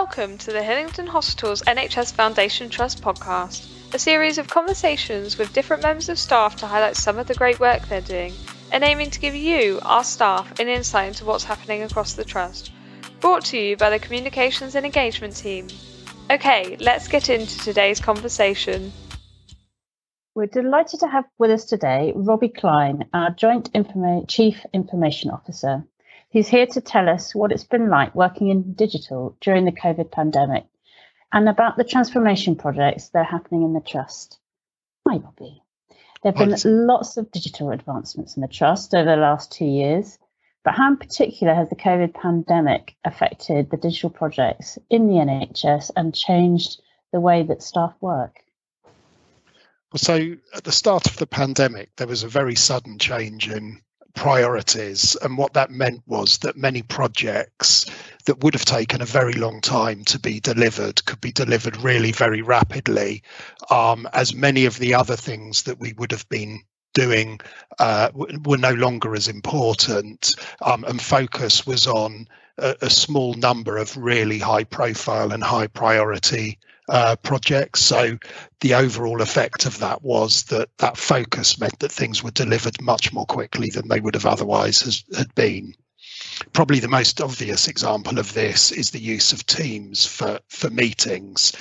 Welcome to the Hillingdon Hospitals NHS Foundation Trust podcast, a series of conversations with different members of staff to highlight some of the great work they're doing and aiming to give you, our staff, an insight into what's happening across the Trust. Brought to you by the Communications and Engagement team. Okay, let's get into today's conversation. We're delighted to have with us today Robbie Cline, our Joint Chief Information Officer. He's here to tell us what it's been like working in digital during the COVID pandemic and about the transformation projects that are happening in the Trust. Hi, Robbie. There have been lots of digital advancements in the Trust over the last 2 years, but how in particular has the COVID pandemic affected the digital projects in the NHS and changed the way that staff work? Well, so at the start of the pandemic, there was a very sudden change in priorities, and what that meant was that many projects that would have taken a very long time to be delivered could be delivered really very rapidly, as many of the other things that we would have been doing were no longer as important, and focus was on a small number of really high profile and high priority projects. So the overall effect of that was that focus meant that things were delivered much more quickly than they would have otherwise had been. Probably the most obvious example of this is the use of Teams for meetings.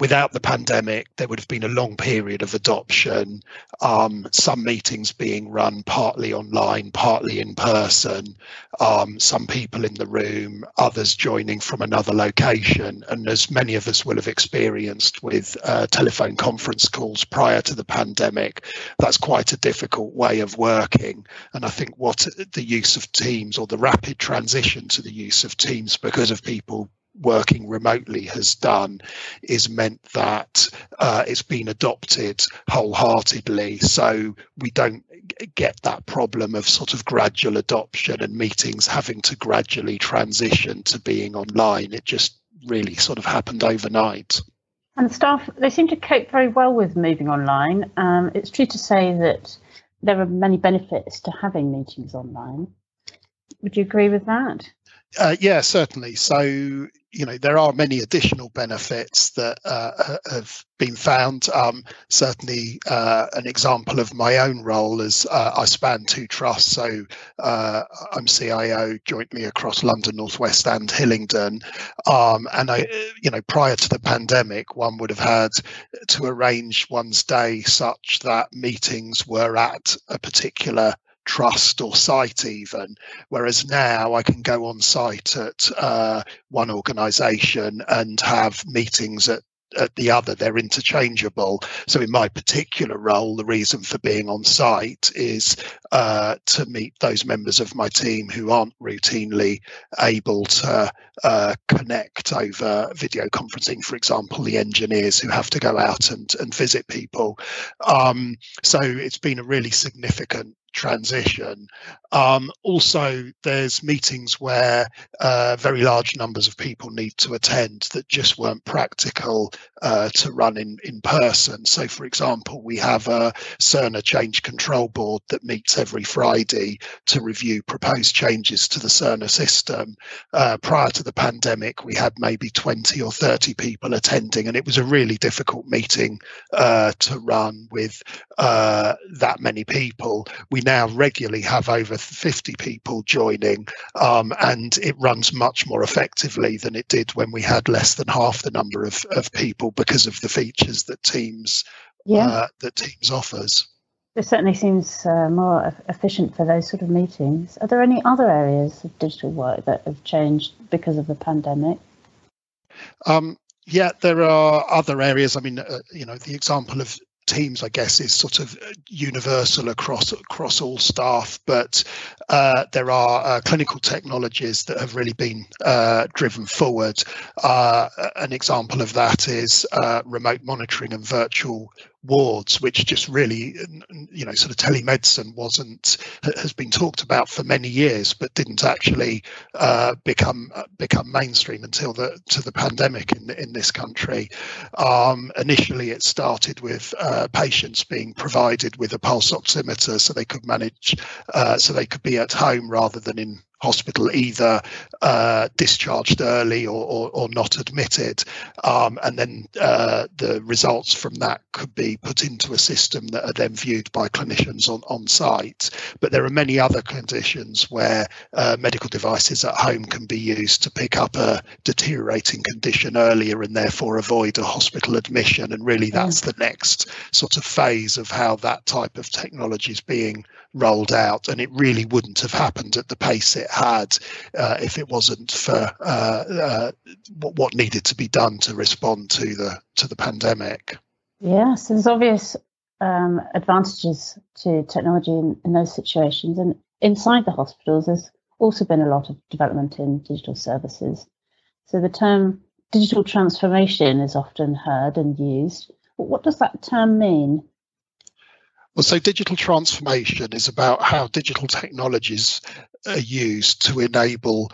Without the pandemic, there would have been a long period of adoption, some meetings being run partly online, partly in person, some people in the room, others joining from another location. And as many of us will have experienced with telephone conference calls prior to the pandemic, that's quite a difficult way of working. And I think what the use of Teams, or the rapid transition to the use of Teams because of people working remotely, has done is meant that it's been adopted wholeheartedly, so we don't get that problem of sort of gradual adoption and meetings having to gradually transition to being online. It just really sort of happened overnight. And staff, they seem to cope very well with moving online. It's true to say that there are many benefits to having meetings online. Would you agree with that? Yeah, certainly. So, you know, there are many additional benefits that have been found. Certainly, an example of my own role is I span two trusts, so I'm CIO jointly across London North West and Hillingdon. And I, you know, prior to the pandemic, one would have had to arrange one's day such that meetings were at a particular trust or site even, whereas now I can go on site at one organisation and have meetings at the other. They're interchangeable. So in my particular role, the reason for being on site is to meet those members of my team who aren't routinely able to connect over video conferencing, for example, the engineers who have to go out and visit people. So it's been a really significant transition. Also, there's meetings where very large numbers of people need to attend that just weren't practical to run in person. So, for example, we have a Cerner Change Control Board that meets every Friday to review proposed changes to the Cerner system. Prior to the pandemic, we had maybe 20 or 30 people attending, and it was a really difficult meeting to run with that many people. We now regularly have over 50 people joining, and it runs much more effectively than it did when we had less than half the number of people, because of the features that Teams offers. It certainly seems more efficient for those sort of meetings. Are there any other areas of digital work that have changed because of the pandemic? Yeah, there are other areas. I mean, you know, the example of Teams, I guess, is sort of universal across all staff, but there are clinical technologies that have really been driven forward. An example of that is remote monitoring and virtual wards, which just really, you know, sort of telemedicine has been talked about for many years, but didn't actually become mainstream until the pandemic in this country. Initially, it started with patients being provided with a pulse oximeter, so they could be at home rather than in hospital either discharged early or not admitted. And then the results from that could be put into a system that are then viewed by clinicians on site. But there are many other conditions where medical devices at home can be used to pick up a deteriorating condition earlier and therefore avoid a hospital admission. And really that's the next sort of phase of how that type of technology is being rolled out. And it really wouldn't have happened at the pace it had if it wasn't for what needed to be done to respond to the pandemic. Yes, there's obvious advantages to technology in those situations. And inside the hospitals, there's also been a lot of development in digital services. So the term digital transformation is often heard and used. What does that term mean? Well, so digital transformation is about how digital technologies are used to enable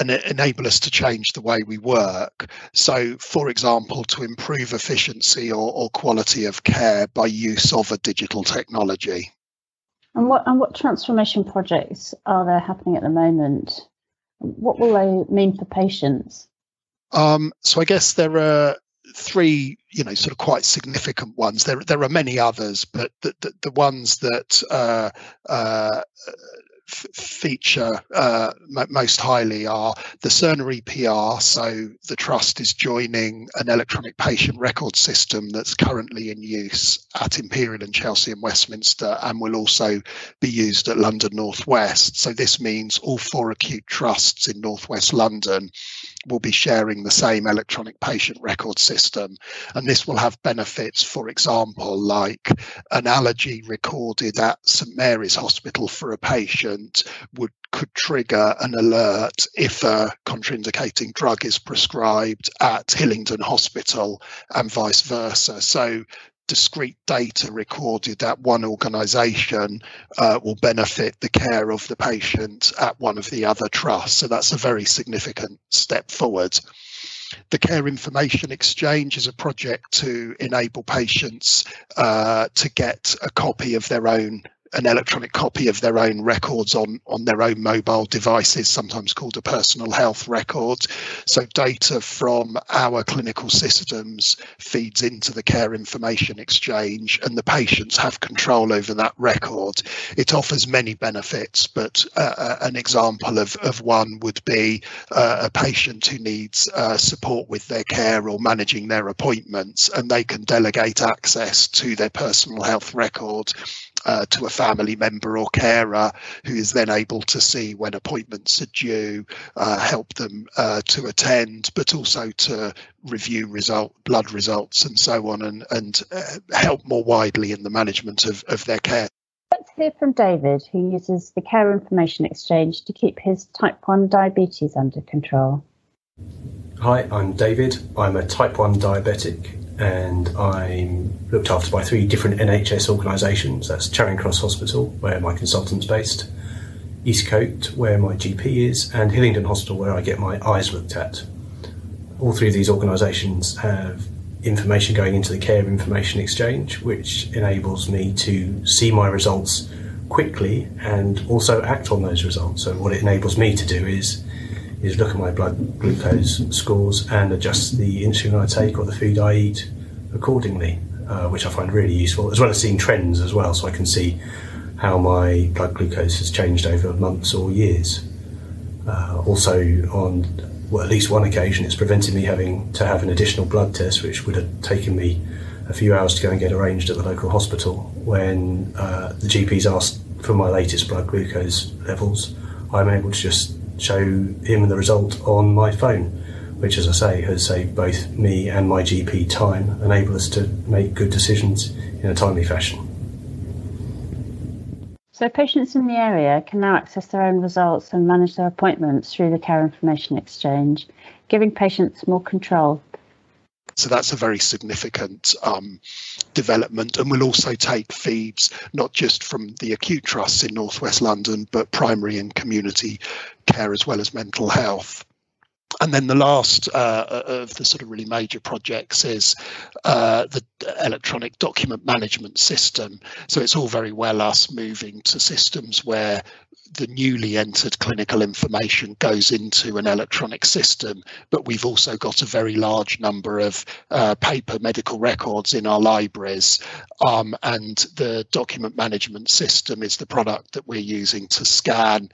enable us to change the way we work. So, for example, to improve efficiency or quality of care by use of a digital technology. And what transformation projects are there happening at the moment? What will they mean for patients? So I guess there are three, sort of quite significant ones. There are many others, but the ones that feature most highly are the Cerner EPR. So the Trust is joining an electronic patient record system that's currently in use at Imperial and Chelsea and Westminster, and will also be used at London North West. So this means all four acute trusts in North West London will be sharing the same electronic patient record system. And this will have benefits, for example, like an allergy recorded at St Mary's Hospital for a patient could trigger an alert if a contraindicating drug is prescribed at Hillingdon Hospital and vice versa. So discrete data recorded at one organisation will benefit the care of the patient at one of the other trusts. So that's a very significant step forward. The Care Information Exchange is a project to enable patients to get a copy of their own, an electronic copy of their own records on their own mobile devices, sometimes called a personal health record. So data from our clinical systems feeds into the Care Information Exchange, and the patients have control over that record. It offers many benefits, but an example of one would be a patient who needs support with their care or managing their appointments, and they can delegate access to their personal health record to a family member or carer, who is then able to see when appointments are due, help them to attend, but also to review blood results and so on, and help more widely in the management of their care. Let's hear from David, who uses the Care Information Exchange to keep his type 1 diabetes under control. Hi, I'm David. I'm a type 1 diabetic, and I'm looked after by three different NHS organisations. That's Charing Cross Hospital, where my consultant's based, Eastcote, where my GP is, and Hillingdon Hospital, where I get my eyes looked at. All three of these organisations have information going into the Care Information Exchange, which enables me to see my results quickly and also act on those results. So what it enables me to do is look at my blood glucose scores and adjust the insulin I take or the food I eat accordingly, which I find really useful, as well as seeing trends as well, so I can see how my blood glucose has changed over months or years. Also, on at least one occasion, it's prevented me having to have an additional blood test, which would have taken me a few hours to go and get arranged at the local hospital. When the GP's asked for my latest blood glucose levels, I'm able to just show him the result on my phone, which, as I say, has saved both me and my GP time, enable us to make good decisions in a timely fashion. So patients in the area can now access their own results and manage their appointments through the Care Information Exchange, giving patients more control. So that's a very significant development, and we'll also take feeds not just from the acute trusts in North West London, but primary and community care as well as mental health. And then the last of the sort of really major projects is the electronic document management system. So it's all very well us moving to systems where the newly entered clinical information goes into an electronic system, but we've also got a very large number of paper medical records in our libraries, and the document management system is the product that we're using to scan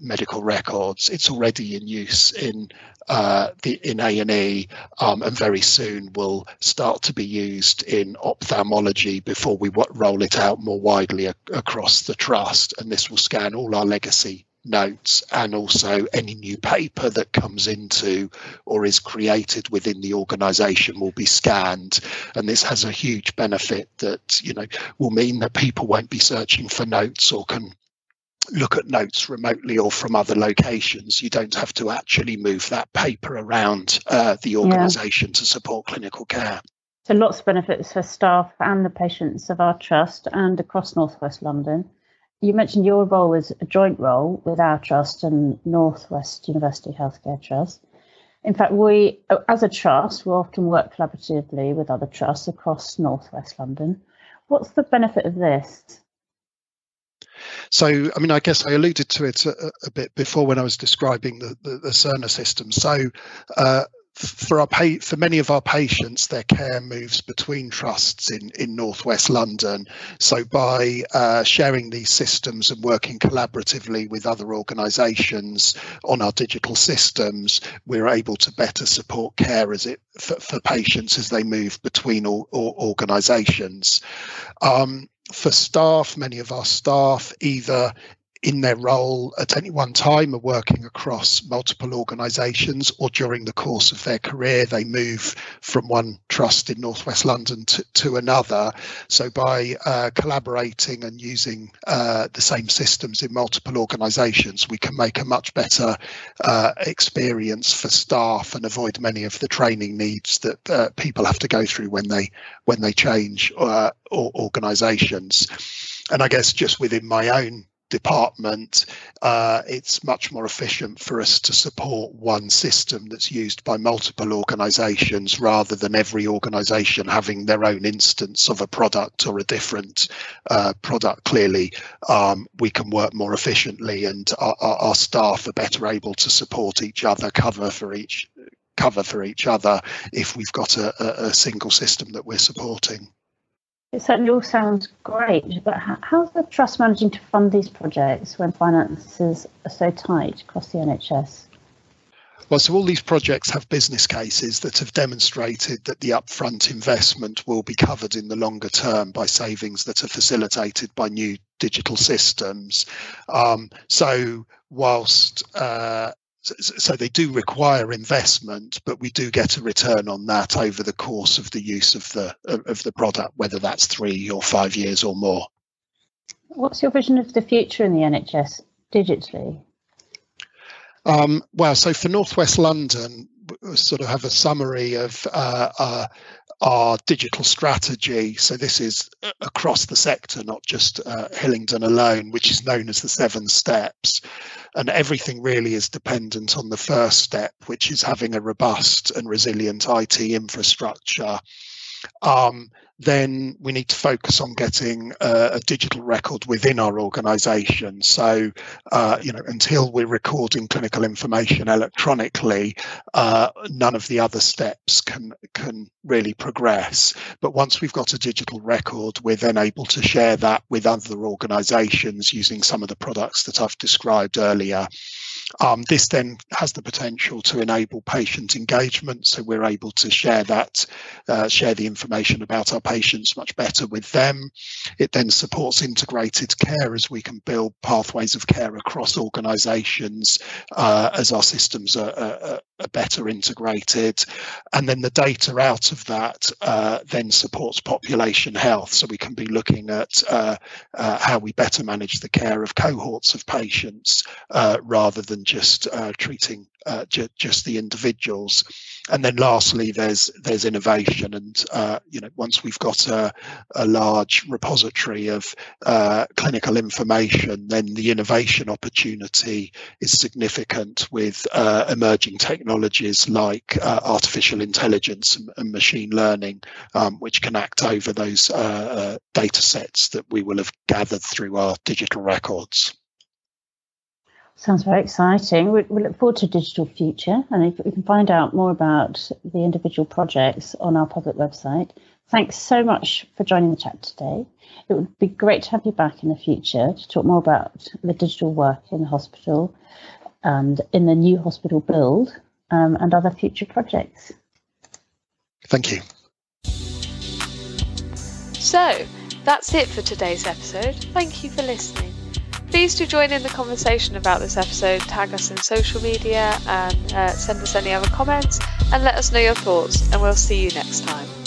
medical records. It's already in use in A&E, and very soon will start to be used in ophthalmology before we roll it out more widely across the trust, and this will scan all our legacy notes and also any new paper that comes into or is created within the organisation will be scanned. And this has a huge benefit that, you know, will mean that people won't be searching for notes or can look at notes remotely or from other locations. You don't have to actually move that paper around the organisation to support clinical care. So lots of benefits for staff and the patients of our trust and across North West London. You mentioned your role is a joint role with our trust and North West University Healthcare Trust. In fact, we, as a trust, will often work collaboratively with other trusts across North West London. What's the benefit of this? So, I mean, I guess I alluded to it a bit before when I was describing the Cerner system. So, for many of our patients, their care moves between trusts in North West London. So by sharing these systems and working collaboratively with other organisations on our digital systems, we're able to better support care for patients as they move between all organisations. For staff, many of our staff either in their role at any one time are working across multiple organisations, or during the course of their career they move from one trust in North West London to another. So by collaborating and using the same systems in multiple organisations, we can make a much better experience for staff and avoid many of the training needs that people have to go through when they change organisations. And I guess just within my own department, it's much more efficient for us to support one system that's used by multiple organisations, rather than every organisation having their own instance of a product or a different product. Clearly, we can work more efficiently, and our staff are better able to support each other, cover for each other, if we've got a single system that we're supporting. It certainly all sounds great, but how's the trust managing to fund these projects when finances are so tight across the NHS? Well, so all these projects have business cases that have demonstrated that the upfront investment will be covered in the longer term by savings that are facilitated by new digital systems. So they do require investment, but we do get a return on that over the course of the use of the product, whether that's 3 or 5 years or more. What's your vision of the future in the NHS digitally? Well, so for North West London, we sort of have a summary of our digital strategy. So this is across the sector, not just Hillingdon alone, which is known as the 7 steps. And everything really is dependent on the first step, which is having a robust and resilient IT infrastructure. Then we need to focus on getting a digital record within our organisation. So, you know, until we're recording clinical information electronically, none of the other steps can really progress. But once we've got a digital record, we're then able to share that with other organisations using some of the products that I've described earlier. This then has the potential to enable patient engagement, so we're able to share the information about our patients much better with them. It then supports integrated care as we can build pathways of care across organisations as our systems are better integrated. And then the data out of that then supports population health, so we can be looking at how we better manage the care of cohorts of patients rather than just treating just the individuals. And then lastly, there's innovation, and you know, once we've got a large repository of clinical information, then the innovation opportunity is significant with emerging technologies like artificial intelligence and machine learning, which can act over those data sets that we will have gathered through our digital records. Sounds very exciting. We look forward to digital future, and if we can find out more about the individual projects on our public website. Thanks so much for joining the chat today. It would be great to have you back in the future to talk more about the digital work in the hospital and in the new hospital build and other future projects. Thank you. So that's it for today's episode. Thank you for listening. Please do join in the conversation about this episode, tag us in social media and send us any other comments and let us know your thoughts, and we'll see you next time.